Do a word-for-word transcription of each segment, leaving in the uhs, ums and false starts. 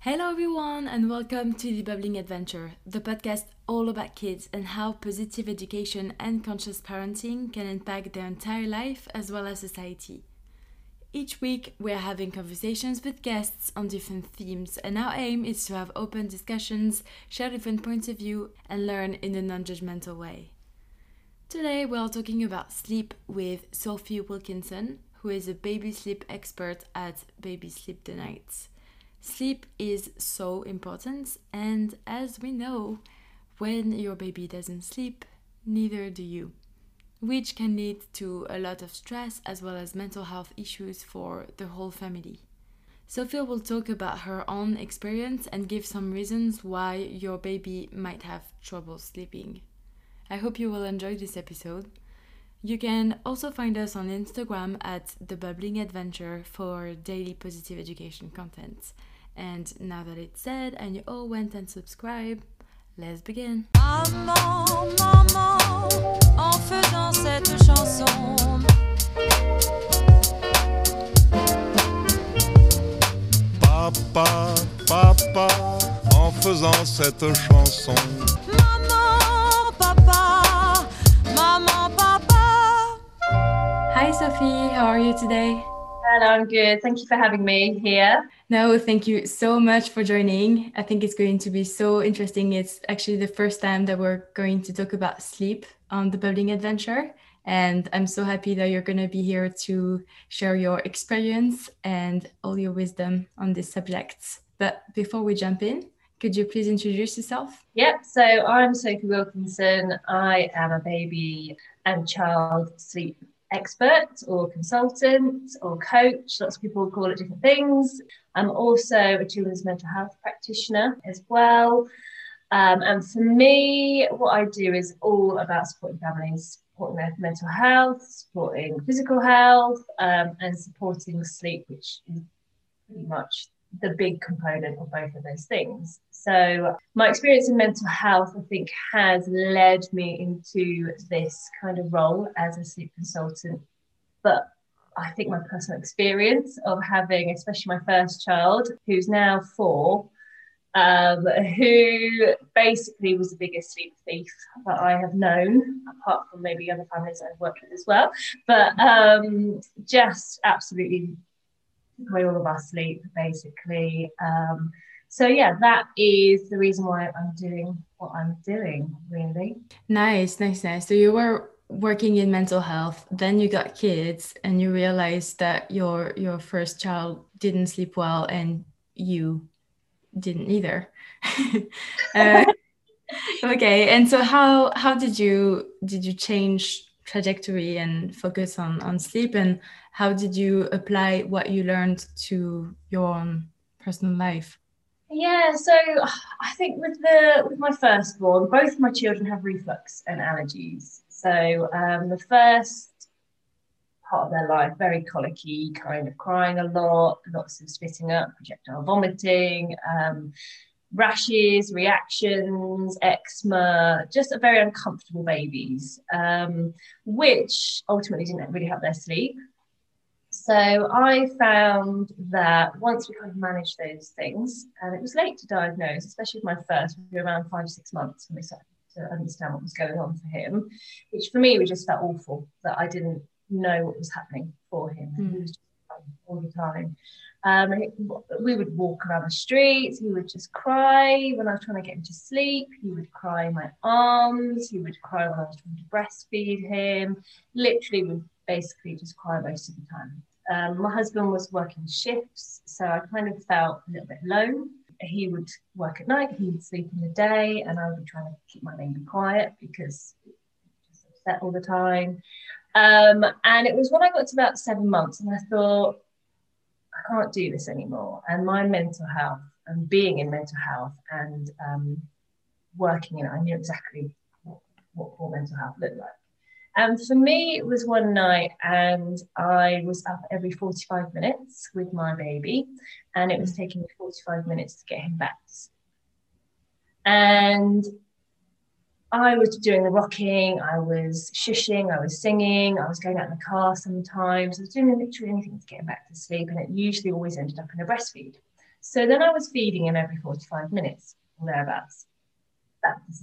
Hello everyone and welcome to The Bubbling Adventure, the podcast all about kids and how positive education and conscious parenting can impact their entire life as well as society. Each week we're having conversations with guests on different themes, and our aim is to have open discussions, share different points of view and learn in a non-judgmental way. Today we're talking about sleep with Sophie Wilkinson, who is a baby sleep expert at Baby Sleep the Night. Sleep is so important, and as we know, when your baby doesn't sleep, neither do you, which can lead to a lot of stress as well as mental health issues for the whole family. Sophie will talk about her own experience and give some reasons why your baby might have trouble sleeping. I hope you will enjoy this episode. You can also find us on Instagram at The Bubbling Adventure for daily positive education content. And now that it's said and you all went and subscribed, let's begin. Maman, maman, en faisant cette chanson. Papa, papa, en faisant cette chanson. Maman, papa, maman, papa. Hi Sophie, how are you today? Hello, I'm good. Thank you for having me here. No, thank you so much for joining. I think it's going to be so interesting. It's actually the first time that we're going to talk about sleep on The Bubbling Adventure. And I'm so happy that you're going to be here to share your experience and all your wisdom on this subject. But before we jump in, could you please introduce yourself? Yep. So I'm Sophie Wilkinson. I am a baby and child sleep expert or consultant or coach. Lots of people call it different things. I'm also a children's mental health practitioner as well. Um, and for me, what I do is all about supporting families, supporting their mental health, supporting physical health, um, and supporting sleep, which is pretty much the big component of both of those things. So my experience in mental health, I think, has led me into this kind of role as a sleep consultant. But I think my personal experience of having, especially my first child, who's now four, um, who basically was the biggest sleep thief that I have known, apart from maybe other families I've worked with as well. But um, just absolutely took away all of our sleep, basically. Um, So yeah, that is the reason why I'm doing what I'm doing, really. Nice, nice, nice. So you were working in mental health, then you got kids and you realized that your your first child didn't sleep well and you didn't either. uh, okay, and so how how did you did you change trajectory and focus on, on sleep, and how did you apply what you learned to your own personal life? Yeah, so I think with the with my firstborn, both my children have reflux and allergies. So um, the first part of their life, very colicky, kind of crying a lot, lots of spitting up, projectile vomiting, um, rashes, reactions, eczema, just a very uncomfortable babies, um, which ultimately didn't really help their sleep. So I found that once we kind of managed those things, and it was late to diagnose, especially with my first, we were around five, six months when we started to understand what was going on for him, which for me was just felt awful that I didn't know what was happening for him. Mm. He was just all the time. Um, and it, we would walk around the streets, he would just cry when I was trying to get him to sleep, he would cry in my arms, he would cry when I was trying to breastfeed him, literally would basically just cry most of the time. Um, my husband was working shifts, so I kind of felt a little bit alone. He would work at night, he would sleep in the day, and I would be trying to keep my baby quiet because he was just upset all the time. Um, and it was when I got to about seven months and I thought, I can't do this anymore. And my mental health and being in mental health and um, working in it, I knew exactly what, what poor mental health looked like. And for me, it was one night and I was up every forty-five minutes with my baby, and it was taking me forty-five minutes to get him back. And I was doing the rocking, I was shushing, I was singing, I was going out in the car sometimes. I was doing literally anything to get him back to sleep, and it usually always ended up in a breastfeed. So then I was feeding him every forty-five minutes or thereabouts. That was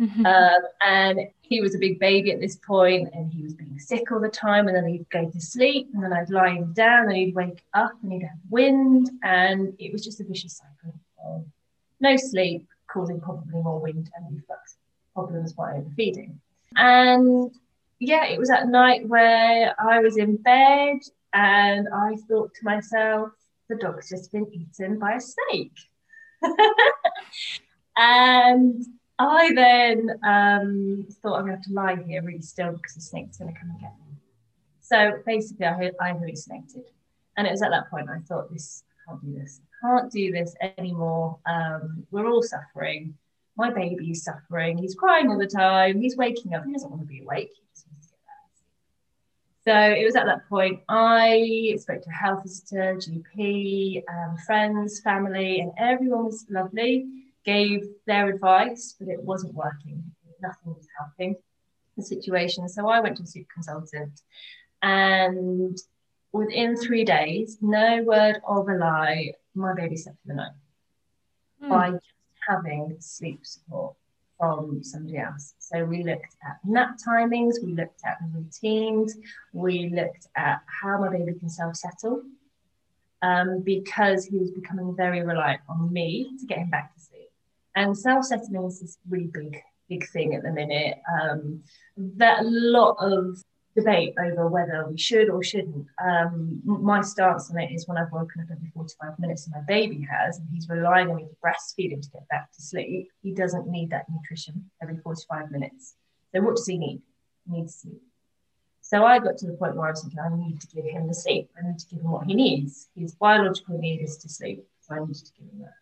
Mm-hmm. Um, and he was a big baby at this point, and he was being sick all the time, and then he'd go to sleep, and then I'd lie him down, and he'd wake up, and he'd have wind, and it was just a vicious cycle of no sleep causing probably more wind and reflux problems by overfeeding. And yeah, it was at night where I was in bed and I thought to myself, the dog's just been eaten by a snake. And I then um, thought, I'm going to have to lie here really still because the snake's going to come and get me. So basically, I, I hallucinated. And it was at that point I thought, this, I can't do this. I can't do this anymore. Um, we're all suffering. My baby's suffering. He's crying all the time. He's waking up. He doesn't want to be awake. He just wants to get back to sleep. So it was at that point I spoke to a health visitor, G P, um, friends, family, and everyone was lovely. Gave their advice, but it wasn't working. Nothing was helping the situation. So I went to a sleep consultant, and within three days, no word of a lie, my baby slept for the night mm. by just having sleep support from somebody else. So we looked at nap timings, we looked at routines, we looked at how my baby can self-settle, um, because he was becoming very reliant on me to get him back to sleep. And self-settling is this really big, big thing at the minute. Um, that lot of debate over whether we should or shouldn't. Um, my stance on it is when I've woken up every forty-five minutes and my baby has, and he's relying on me to breastfeed him to get back to sleep, he doesn't need that nutrition every forty-five minutes. So what does he need? He needs sleep. So I got to the point where I was thinking, I need to give him the sleep. I need to give him what he needs. His biological need is to sleep, so I needed to give him that.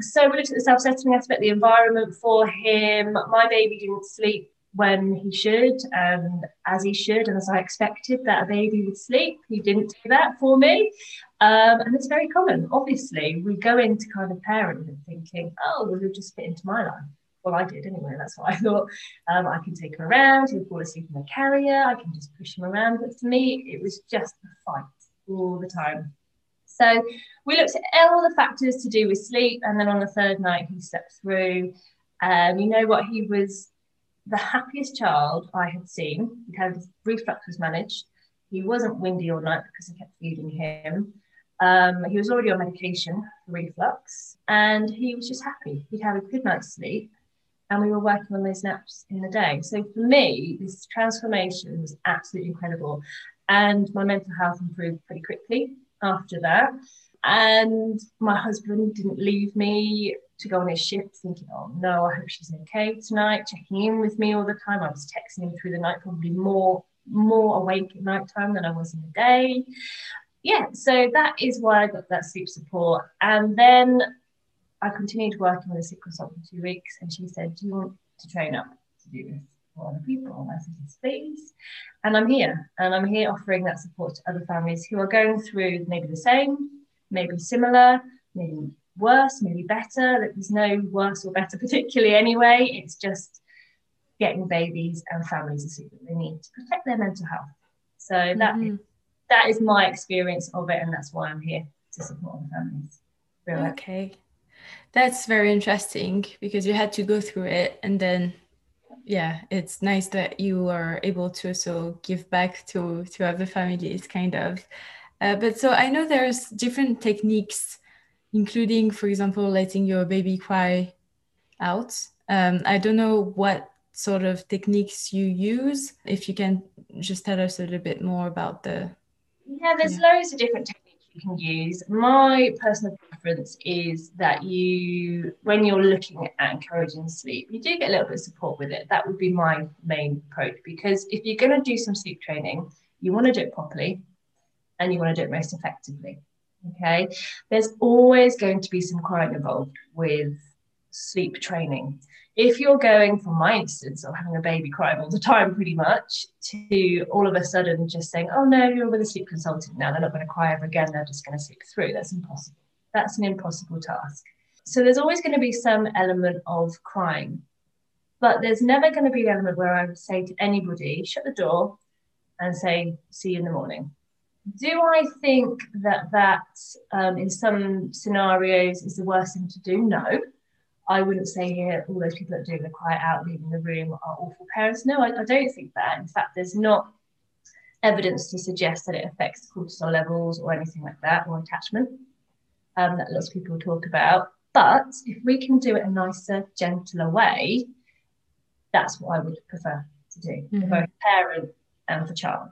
So we looked at the self-settling aspect, the environment for him. My baby didn't sleep when he should and as he should and as I expected that a baby would sleep. He didn't do that for me. Um, and it's very common, obviously. We go into kind of parenthood thinking, oh, well, he'll just fit into my life. Well, I did anyway, that's what I thought. Um, I can take him around, he'll fall asleep in my carrier, I can just push him around. But for me, it was just a fight all the time. So we looked at all the factors to do with sleep, and then on the third night he slept through. Um, you know what? He was the happiest child I had seen. He had his reflux was managed. He wasn't windy all night because I kept feeding him. Um, he was already on medication for reflux, and he was just happy. He'd had a good night's sleep, and we were working on those naps in the day. So for me, this transformation was absolutely incredible, and my mental health improved pretty quickly after that. And my husband didn't leave me to go on his shift thinking, oh no, I hope she's okay tonight, checking in with me all the time. I was texting him through the night, probably more more awake at night time than I was in the day. Yeah, so that is why I got that sleep support. And then I continued working with a sleep consultant for two weeks, and she said, do you want to train up to do this for other people? And I said, yes, please. And I'm here, and I'm here offering that support to other families who are going through maybe the same, maybe similar, maybe worse, maybe better. There's no worse or better particularly anyway. It's just getting babies and families to see what they need to protect their mental health. So mm-hmm. that, that is my experience of it, and that's why I'm here to support the families. Really. Okay. That's very interesting because you had to go through it and then yeah, it's nice that you are able to also give back to, to other families, kind of. Uh, but so I know there's different techniques, including, for example, letting your baby cry out. Um, I don't know what sort of techniques you use. If you can just tell us a little bit more about the... Yeah, there's yeah. loads of different techniques you can use. My personal preference is that you, when you're looking at encouraging sleep, you do get a little bit of support with it. That would be my main approach, because if you're going to do some sleep training, you want to do it properly and you want to do it most effectively. Okay, there's always going to be some crying involved with sleep training. If you're going, for my instance, or having a baby crying all the time pretty much, to all of a sudden just saying, oh no, you're with a sleep consultant now, they're not going to cry ever again, they're just going to sleep through, that's impossible. That's an impossible task. So there's always going to be some element of crying, but there's never going to be an element where I would say to anybody, shut the door and say, see you in the morning. Do I think that that um, in some scenarios is the worst thing to do? No. I wouldn't say here all those people that do the quiet out, leaving the room are awful parents. No, I, I don't think that. In fact, there's not evidence to suggest that it affects cortisol levels or anything like that, or attachment um, that lots of people talk about. But if we can do it a nicer, gentler way, that's what I would prefer to do, mm-hmm. for both parent and for child.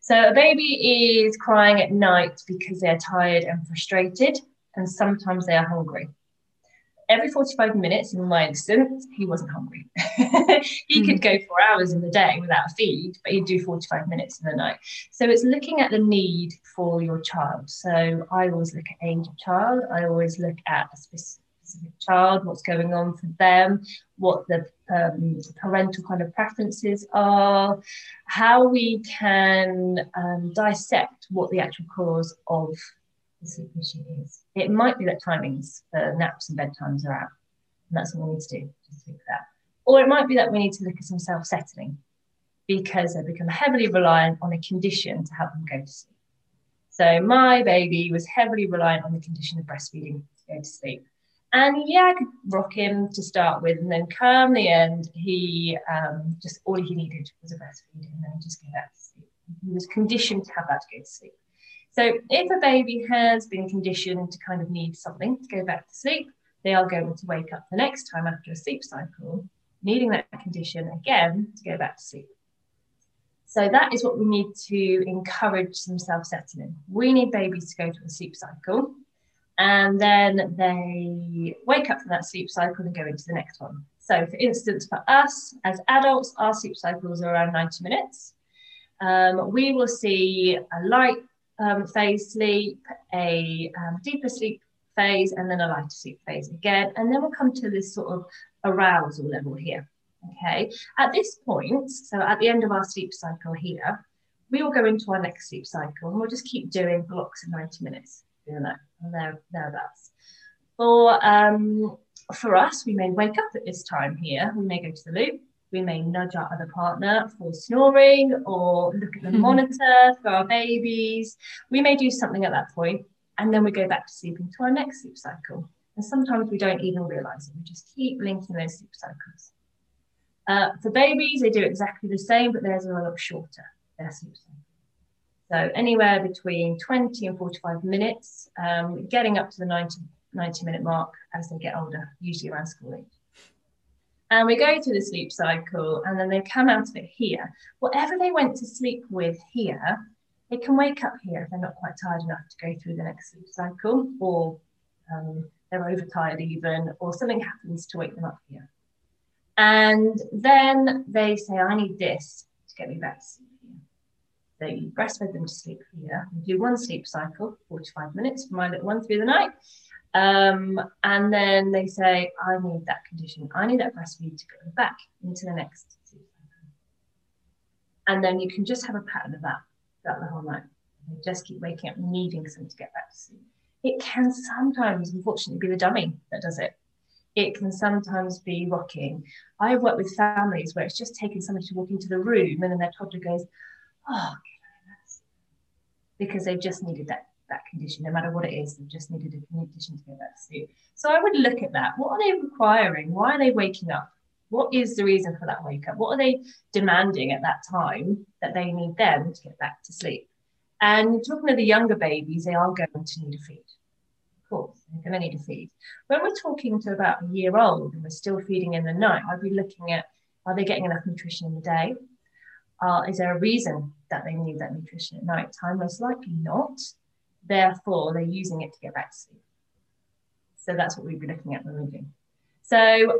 So a baby is crying at night because they're tired and frustrated, and sometimes they are hungry. Every forty-five minutes, in my instance, he wasn't hungry. He mm. could go four hours in the day without a feed, but he'd do forty-five minutes in the night. So it's looking at the need for your child. So I always look at age of child. I always look at a specific child, what's going on for them, what the um, parental kind of preferences are, how we can um, dissect what the actual cause of the sleep issue is. It might be that timings for naps and bedtimes are out, and that's what we need to do, just think that. Or it might be that we need to look at some self-settling because they become heavily reliant on a condition to help them go to sleep. So my baby was heavily reliant on the condition of breastfeeding to go to sleep. And yeah, I could rock him to start with, and then come the end, he um, just, all he needed was a breastfeed, and then he just go back to sleep. He was conditioned to have that to go to sleep. So if a baby has been conditioned to kind of need something to go back to sleep, they are going to wake up the next time after a sleep cycle, needing that condition again to go back to sleep. So that is what we need to encourage some self-settling. We need babies to go to a sleep cycle, and then they wake up from that sleep cycle and go into the next one. So for instance, for us as adults, our sleep cycles are around ninety minutes. Um, we will see a light um, phase sleep, a um, deeper sleep phase, and then a lighter sleep phase again. And then we'll come to this sort of arousal level here, okay? At this point, so at the end of our sleep cycle here, we will go into our next sleep cycle, and we'll just keep doing blocks of ninety minutes. You know, there, thereabouts. For um, for us, we may wake up at this time here. We may go to the loo. We may nudge our other partner for snoring, or look at the mm-hmm. monitor for our babies. We may do something at that point, and then we go back to sleep into our next sleep cycle. And sometimes we don't even realise it. We just keep linking those sleep cycles. Uh, for babies, they do exactly the same, but theirs are a lot shorter. Their sleep cycle. So anywhere between twenty and forty-five minutes, um, getting up to the ninety, ninety minute mark as they get older, usually around school age. And we go through the sleep cycle, and then they come out of it here. Whatever they went to sleep with here, they can wake up here if they're not quite tired enough to go through the next sleep cycle, or um, they're overtired even, or something happens to wake them up here. And then they say, I need this to get me back to sleep. So you breastfed them to sleep here. You do one sleep cycle, forty-five minutes for my little one through the night. Um, and then they say, I need that condition. I need that breastfeed to go back into the next sleep cycle. And then you can just have a pattern of that throughout the whole night. They just keep waking up needing something to get back to sleep. It can sometimes, unfortunately, be the dummy that does it. It can sometimes be rocking. I've worked with families where it's just taking somebody to walk into the room, and then their toddler goes, oh, because they've just needed that, that condition, no matter what it is, they've just needed a condition to go back to sleep. So I would look at that. What are they requiring? Why are they waking up? What is the reason for that wake up? What are they demanding at that time that they need them to get back to sleep? And talking to the younger babies, they are going to need a feed. Of course, they're going to need a feed. When we're talking to about a year old and we're still feeding in the night, I'd be looking at, are they getting enough nutrition in the day? Uh, is there a reason that they need that nutrition at night time? Most likely not. Therefore, they're using it to get back to sleep. So that's what we'd be looking at when we're doing. So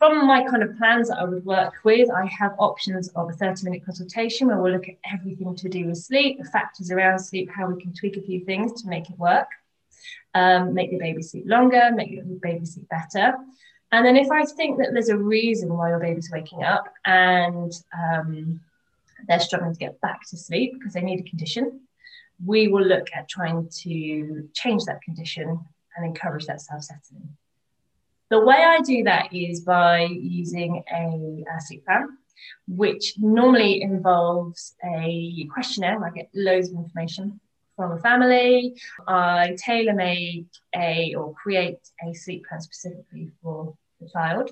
from my kind of plans that I would work with, I have options of a thirty minute consultation where we'll look at everything to do with sleep, the factors around sleep, how we can tweak a few things to make it work, um, make the baby sleep longer, make the baby sleep better. And then if I think that there's a reason why your baby's waking up and um, they're struggling to get back to sleep because they need a condition, we will look at trying to change that condition and encourage that self-settling. The way I do that is by using a, a sleep plan, which normally involves a questionnaire. I get loads of information from a family. I tailor-make a or create a sleep plan specifically for the child.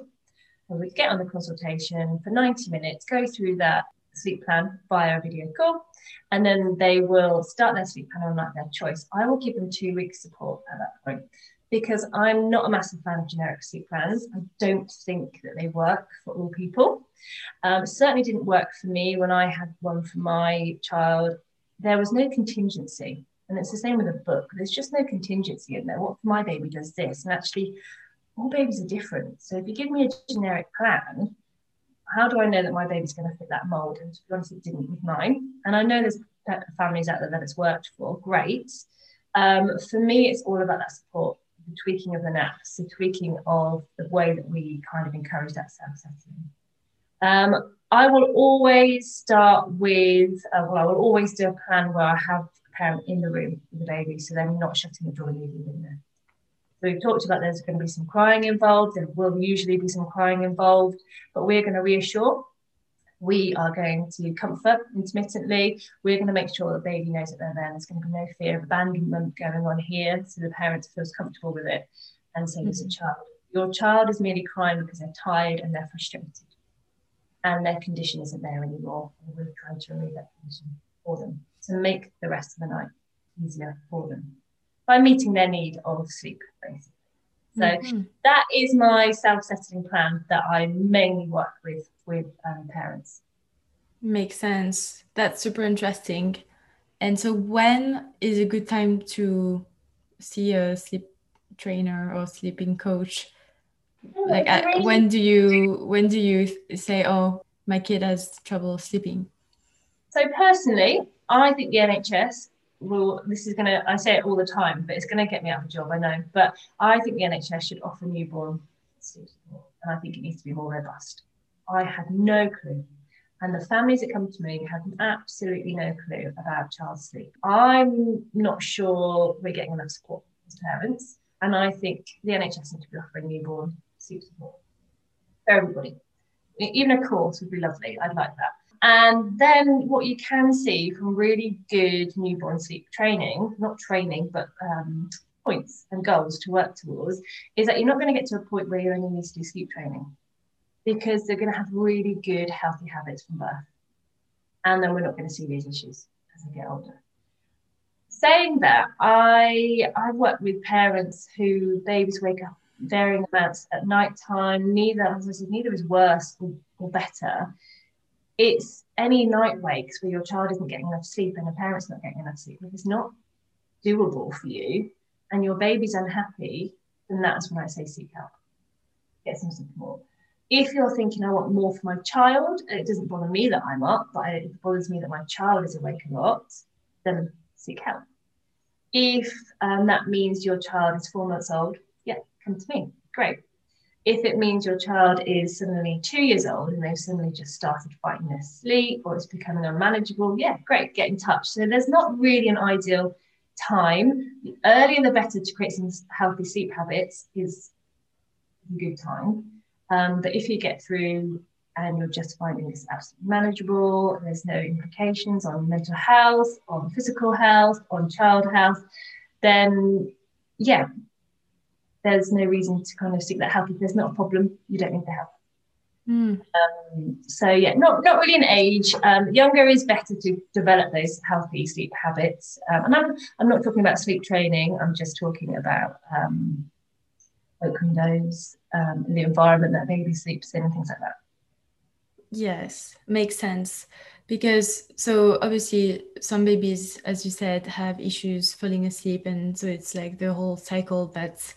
I would get on the consultation for ninety minutes, go through that sleep plan via a video call, and then they will start their sleep plan on like their choice. I will give them two weeks support at that point, because I'm not a massive fan of generic sleep plans. I don't think that they work for all people. Um, certainly didn't work for me when I had one for my child. There was no contingency. And it's the same with a book. There's just no contingency in there. What for my baby does this? And actually, all babies are different. So if you give me a generic plan, how do I know that my baby's going to fit that mould? And to be honest, it didn't with mine. And I know there's families out there that it's worked for. Great. Um, for me, it's all about that support, the tweaking of the naps, the tweaking of the way that we kind of encourage that self-settling. Um, I will always start with, uh, well, I will always do a plan where I have a parent in the room with the baby, so they're not shutting the door and leaving them there. So we've talked about there's going to be some crying involved. There will usually be some crying involved, but we're going to reassure. We are going to comfort intermittently. We're going to make sure the baby knows that they're there. There's going to be no fear of abandonment going on here, so the parent feels comfortable with it. And so there's mm-hmm. a child. Your child is merely crying because they're tired and they're frustrated, and their condition isn't there anymore. And we're trying to remove that condition for them to make the rest of the night easier for them, by meeting their need of sleep, basically. So mm-hmm. that is my self-settling plan that I mainly work with, with um, parents. Makes sense. That's super interesting. And so when is a good time to see a sleep trainer or sleeping coach? Oh, like at, when do you, when do you say, oh, my kid has trouble sleeping? So personally, I think the N H S will, this is going to, I say it all the time, but it's going to get me out of a job, I know, but I think the N H S should offer newborn sleep support, and I think it needs to be more robust. I had no clue, and the families that come to me have absolutely no clue about child sleep. I'm not sure we're getting enough support as parents, and I think the N H S needs to be offering newborn sleep support for everybody. Even a course would be lovely, I'd like that. And then what you can see from really good newborn sleep training, not training, but um, points and goals to work towards, is that you're not going to get to a point where you only need to do sleep training, because they're going to have really good, healthy habits from birth. And then we're not going to see these issues as they get older. Saying that, I, I've worked with parents who babies wake up varying amounts at night time. Neither, as I said, neither is worse or, or better. It's any night wakes where your child isn't getting enough sleep and the parent's not getting enough sleep. If it's not doable for you and your baby's unhappy, then that's when I say seek help. Get some support. If you're thinking, I want more for my child, it doesn't bother me that I'm up, but it bothers me that my child is awake a lot, then seek help. If um, that means your child is four months old, yeah, come to me. Great. If it means your child is suddenly two years old and they've suddenly just started fighting their sleep or it's becoming unmanageable, yeah, great, get in touch. So there's not really an ideal time. The earlier the better to create some healthy sleep habits is a good time. Um, but if you get through and you're just finding this absolutely manageable, there's no implications on mental health, on physical health, on child health, then yeah, there's no reason to kind of seek that help. If there's not a problem, you don't need the help. Mm. Um, so yeah, not not really an age. Um, younger is better to develop those healthy sleep habits. Um, and I'm I'm not talking about sleep training. I'm just talking about um, oak windows, um, the environment that baby sleeps in, things like that. Yes, makes sense. Because so obviously some babies, as you said, have issues falling asleep, and so it's like the whole cycle that's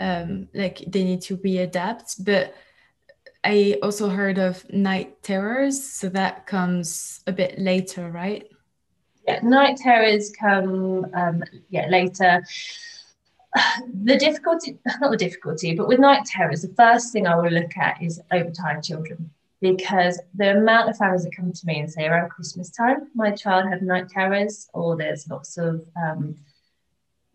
um, like they need to readapt. But I also heard of night terrors, so that comes a bit later, right? Yeah, night terrors come um, yeah later. The difficulty, not the difficulty, but with night terrors, the first thing I will look at is overtired children, because the amount of families that come to me and say around Christmas time, my child had night terrors, or there's lots of um,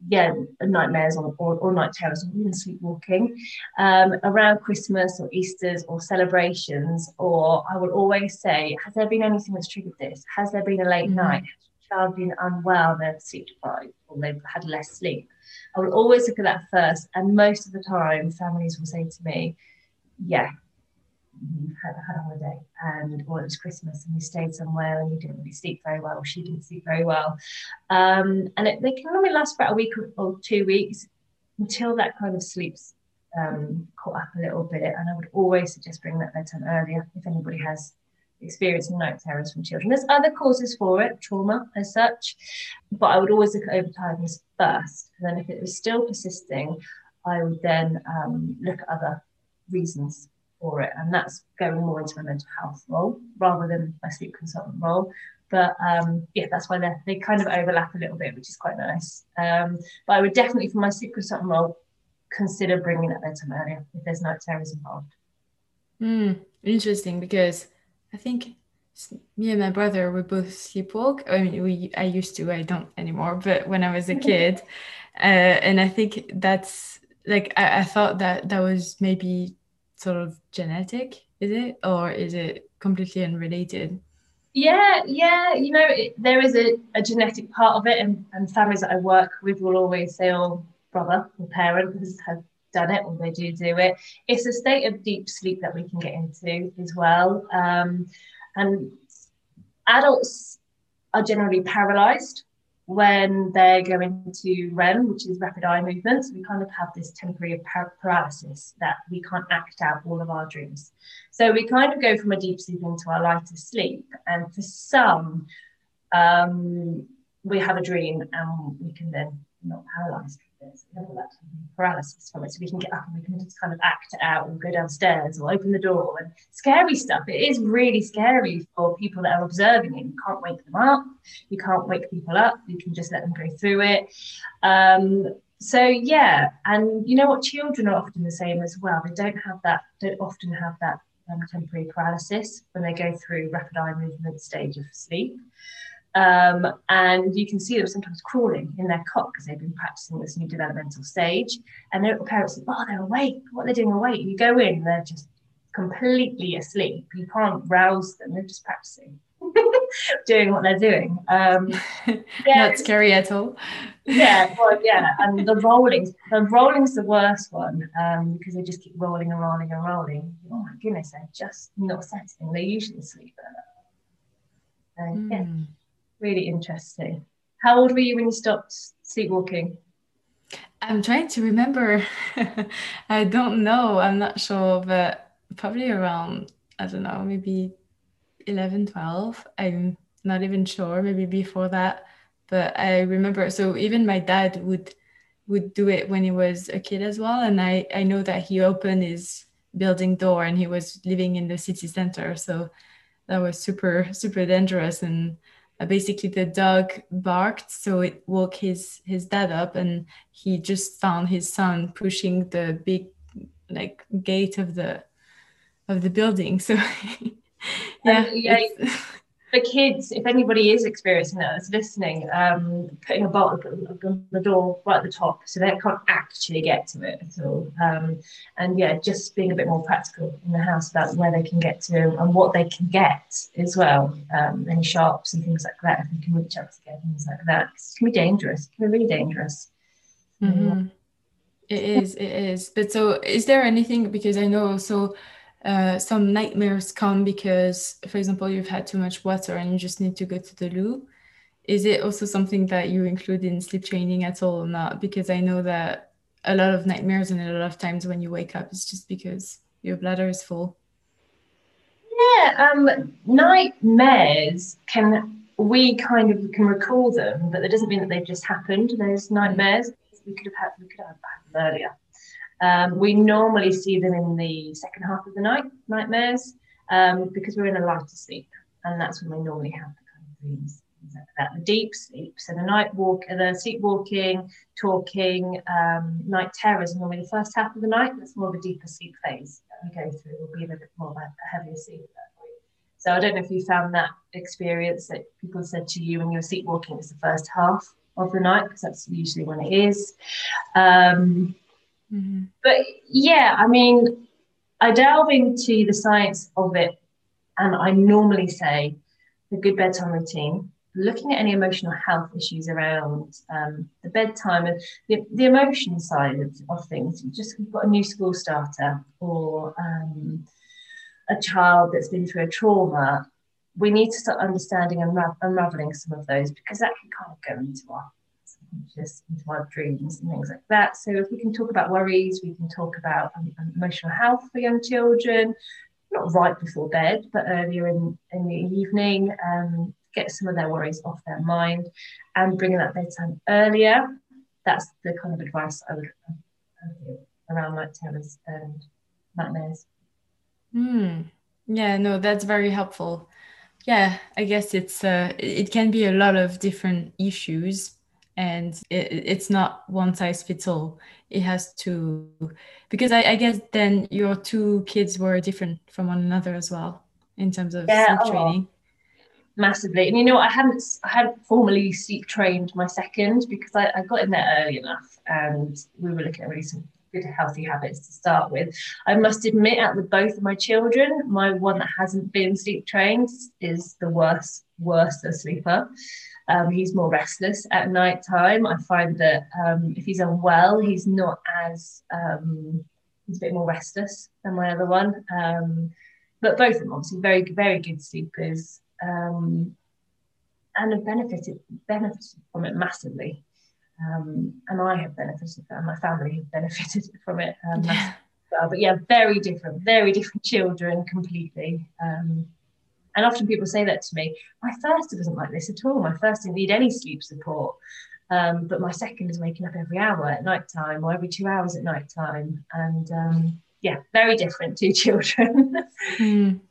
yeah, nightmares or, or, or night terrors, or even sleepwalking um, around Christmas or Easter's or celebrations. Or I will always say, has there been anything that's triggered this? Has there been a late mm-hmm. night? Has your child been unwell? They're sleep deprived, or they've had less sleep. I will always look at that first. And most of the time, families will say to me, yeah, you've had, had a holiday, and or it was Christmas and we stayed somewhere and you didn't really sleep very well, or she didn't sleep very well. Um, and it, they can normally last about a week or, or two weeks until that kind of sleep's um, caught up a little bit. And I would always suggest bringing that bedtime earlier if anybody has experienced night terrors from children. There's other causes for it, trauma as such, but I would always look at overtiredness first. And then if it was still persisting, I would then um, look at other reasons for it, and that's going more into my mental health role rather than my sleep consultant role. But um yeah, that's why they they kind of overlap a little bit, which is quite nice. Um but I would definitely, for my sleep consultant role, consider bringing that bedtime earlier if there's night terrors involved. Mm, interesting, because I think me and my brother, we both sleepwalk. I mean, we I used to, I don't anymore, but when I was a kid, uh, and I think that's like I, I thought that that was maybe sort of genetic, is it, or is it completely unrelated? Yeah, yeah, you know, it, there is a, a genetic part of it, and, and families that I work with will always say, oh, brother or parent has done it, or they do do it. It's a state of deep sleep that we can get into as well. Um, and adults are generally paralysed when they go into R E M, which is rapid eye movement. So we kind of have this temporary par- paralysis that we can't act out all of our dreams. So we kind of go from a deep sleep into our lighter sleep. And for some, um, we have a dream and we can then not paralyze this. We have that paralysis from it. So we can get up and we can just kind of act out and go downstairs or open the door. And scary stuff. It is really scary for people that are observing it. You can't wake them up. You can't wake people up. You can just let them go through it. Um, so yeah, and you know what? Children are often the same as well. They don't have that. Don't often have that um, temporary paralysis when they go through rapid eye movement stage of sleep. Um, and you can see them sometimes crawling in their cot because they've been practicing this new developmental stage, and their parents say, oh, they're awake, what are they doing awake? You go in, they're just completely asleep. You can't rouse them, they're just practicing doing what they're doing. Um, yeah, not scary at all. Yeah, well, yeah, and the rolling's the rolling's the worst one, um, because they just keep rolling and rolling and rolling. Oh my goodness, they're just not settling. They usually sleep at that. So, yeah. Mm. Really interesting. How old were you when you stopped sleepwalking? I'm trying to remember. I don't know. I'm not sure, but probably around, I don't know, maybe eleven, twelve. I'm not even sure, maybe before that. But I remember, so even my dad would would do it when he was a kid as well. And I, I know that he opened his building door, and he was living in the city center. So that was super, super dangerous. And basically the dog barked, so it woke his his dad up, and he just found his son pushing the big like gate of the of the building. So yeah, um, yeah, for kids, if anybody is experiencing that, that's listening, um putting a bottle on the door right at the top so they can't actually get to it at all. Um and yeah, just being a bit more practical in the house about where they can get to and what they can get as well, um any sharps and things like that, if they can reach out to get things like that, 'cause it can be dangerous. It can be really dangerous. Mm-hmm. it is it is But so, is there anything, because I know, so Uh, some nightmares come because, for example, you've had too much water and you just need to go to the loo. Is it also something that you include in sleep training at all or not? Because I know that a lot of nightmares and a lot of times when you wake up, it's just because your bladder is full. Yeah, um, nightmares can, we kind of can recall them, but that doesn't mean that they've just happened. Those nightmares, we could have had, we could have had them earlier. Um, we normally see them in the second half of the night, nightmares, um, because we're in a lighter sleep, and that's when we normally have the kind of dreams like that, the deep sleep. So the night walk, the sleepwalking, talking, um, night terrors, normally the first half of the night. That's more of a deeper sleep phase that we go through. We'll be a little bit more of a heavier sleep. So I don't know if you found that experience that people said to you when you're sleepwalking is the first half of the night, because that's usually when it is. Um, Mm-hmm. But yeah, I mean, I delve into the science of it, and I normally say a good bedtime routine, looking at any emotional health issues around um, the bedtime and the, the emotion side of, of things. You just you've got a new school starter or um, a child that's been through a trauma. We need to start understanding and unra- unraveling some of those, because that can kind of go into our just into our dreams and things like that. So if we can talk about worries, we can talk about um, emotional health for young children, not right before bed, but earlier in, in the evening, um, get some of their worries off their mind and bringing that bedtime earlier. That's the kind of advice I would give around night terrors and nightmares. Mm. Yeah, no, that's very helpful. Yeah, I guess it's uh, it can be a lot of different issues. And it, it's not one size fits all. It has to, because I, I guess then your two kids were different from one another as well in terms of yeah, sleep oh, training. Massively. And you know, I hadn't I hadn't formally sleep trained my second, because I, I got in there early enough and we were looking at really some good healthy habits to start with. I must admit, out of both of my children, my one that hasn't been sleep trained is the worst, worst of sleeper. Um, he's more restless at night time. I find that um, if he's unwell, he's not as, um, he's a bit more restless than my other one. Um, but both of them obviously very, very good sleepers, um, and have benefited, benefited from it massively. Um, and I have benefited, and my family have benefited from it. Um, yeah. Well. But yeah, very different, very different children completely. Um, And often people say that to me, my first doesn't like this at all. My first didn't need any sleep support. Um, but my second is waking up every hour at night time or every two hours at night time. And um, yeah, very different two children. mm.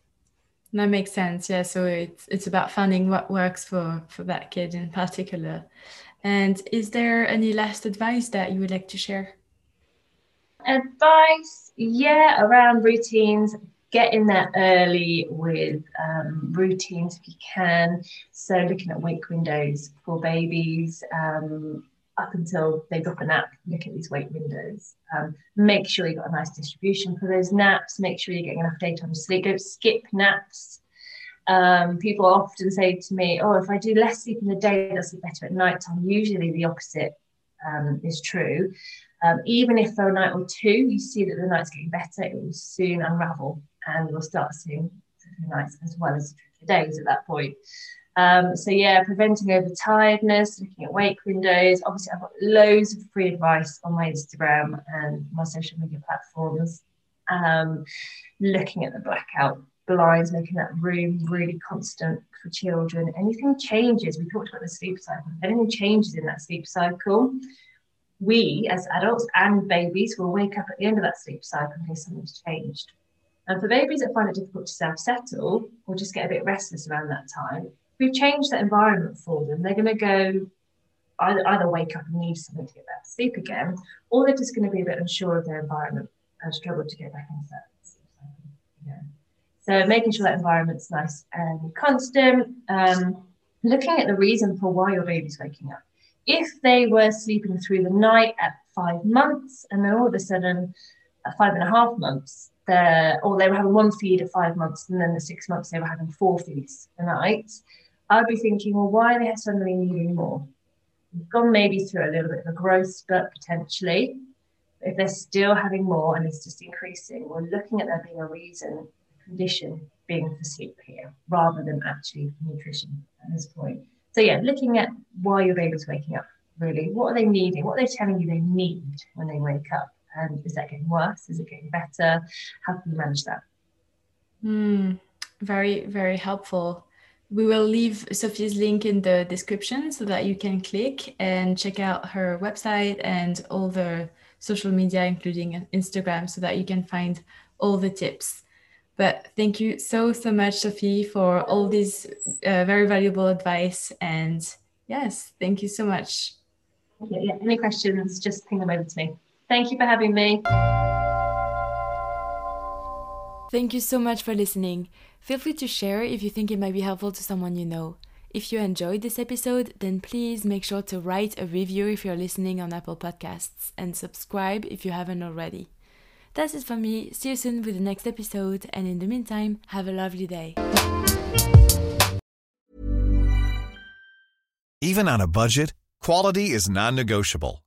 That makes sense. Yeah. So it's it's about finding what works for, for that kid in particular. And is there any last advice that you would like to share? Advice, yeah, around routines. Get in there early with um, routines if you can. So looking at wake windows for babies, um, up until they drop a nap, look at these wake windows. Um, make sure you've got a nice distribution for those naps. Make sure you're getting enough daytime sleep. Don't skip naps. Um, people often say to me, oh, if I do less sleep in the day, I'll sleep better at night time. Usually the opposite um, is true. Um, even if for a night or two, you see that the night's getting better, it will soon unravel. And we'll start seeing the nights as well as the days at that point. Um, so yeah, preventing over tiredness, looking at wake windows. Obviously, I've got loads of free advice on my Instagram and my social media platforms. Um, looking at the blackout blinds, making that room really constant for children. Anything changes, we talked about the sleep cycle. If anything changes in that sleep cycle, we as adults and babies will wake up at the end of that sleep cycle and something's changed. And for babies that find it difficult to self-settle or just get a bit restless around that time, we've changed that environment for them. They're going to go either, either wake up and need something to get back to sleep again, or they're just going to be a bit unsure of their environment and struggle to get back into that sleep cycle. Yeah. So making sure that environment's nice and constant. Um, looking at the reason for why your baby's waking up. If they were sleeping through the night at five months and then all of a sudden at five and a half months, Uh, or they were having one feed at five months and then the six months they were having four feeds a night, I'd be thinking, well, why are they suddenly needing more? We've gone maybe through a little bit of a growth spurt potentially. If they're still having more and it's just increasing, we're looking at there being a reason, a condition being for sleep here, rather than actually nutrition at this point. So yeah, looking at why your baby's waking up, really. What are they needing? What are they telling you they need when they wake up? And is that getting worse? Is it getting better? How can you manage that? Mm, very, very helpful. We will leave Sophie's link in the description so that you can click and check out her website and all the social media, including Instagram, so that you can find all the tips. But thank you so, so much, Sophie, for all this uh, very valuable advice. And yes, thank you so much. Yeah, yeah. Any questions, just ping them over to me. Thank you for having me. Thank you so much for listening. Feel free to share if you think it might be helpful to someone you know. If you enjoyed this episode, then please make sure to write a review if you're listening on Apple Podcasts, and subscribe if you haven't already. That's it from me. See you soon with the next episode, and in the meantime, have a lovely day. Even on a budget, quality is non-negotiable.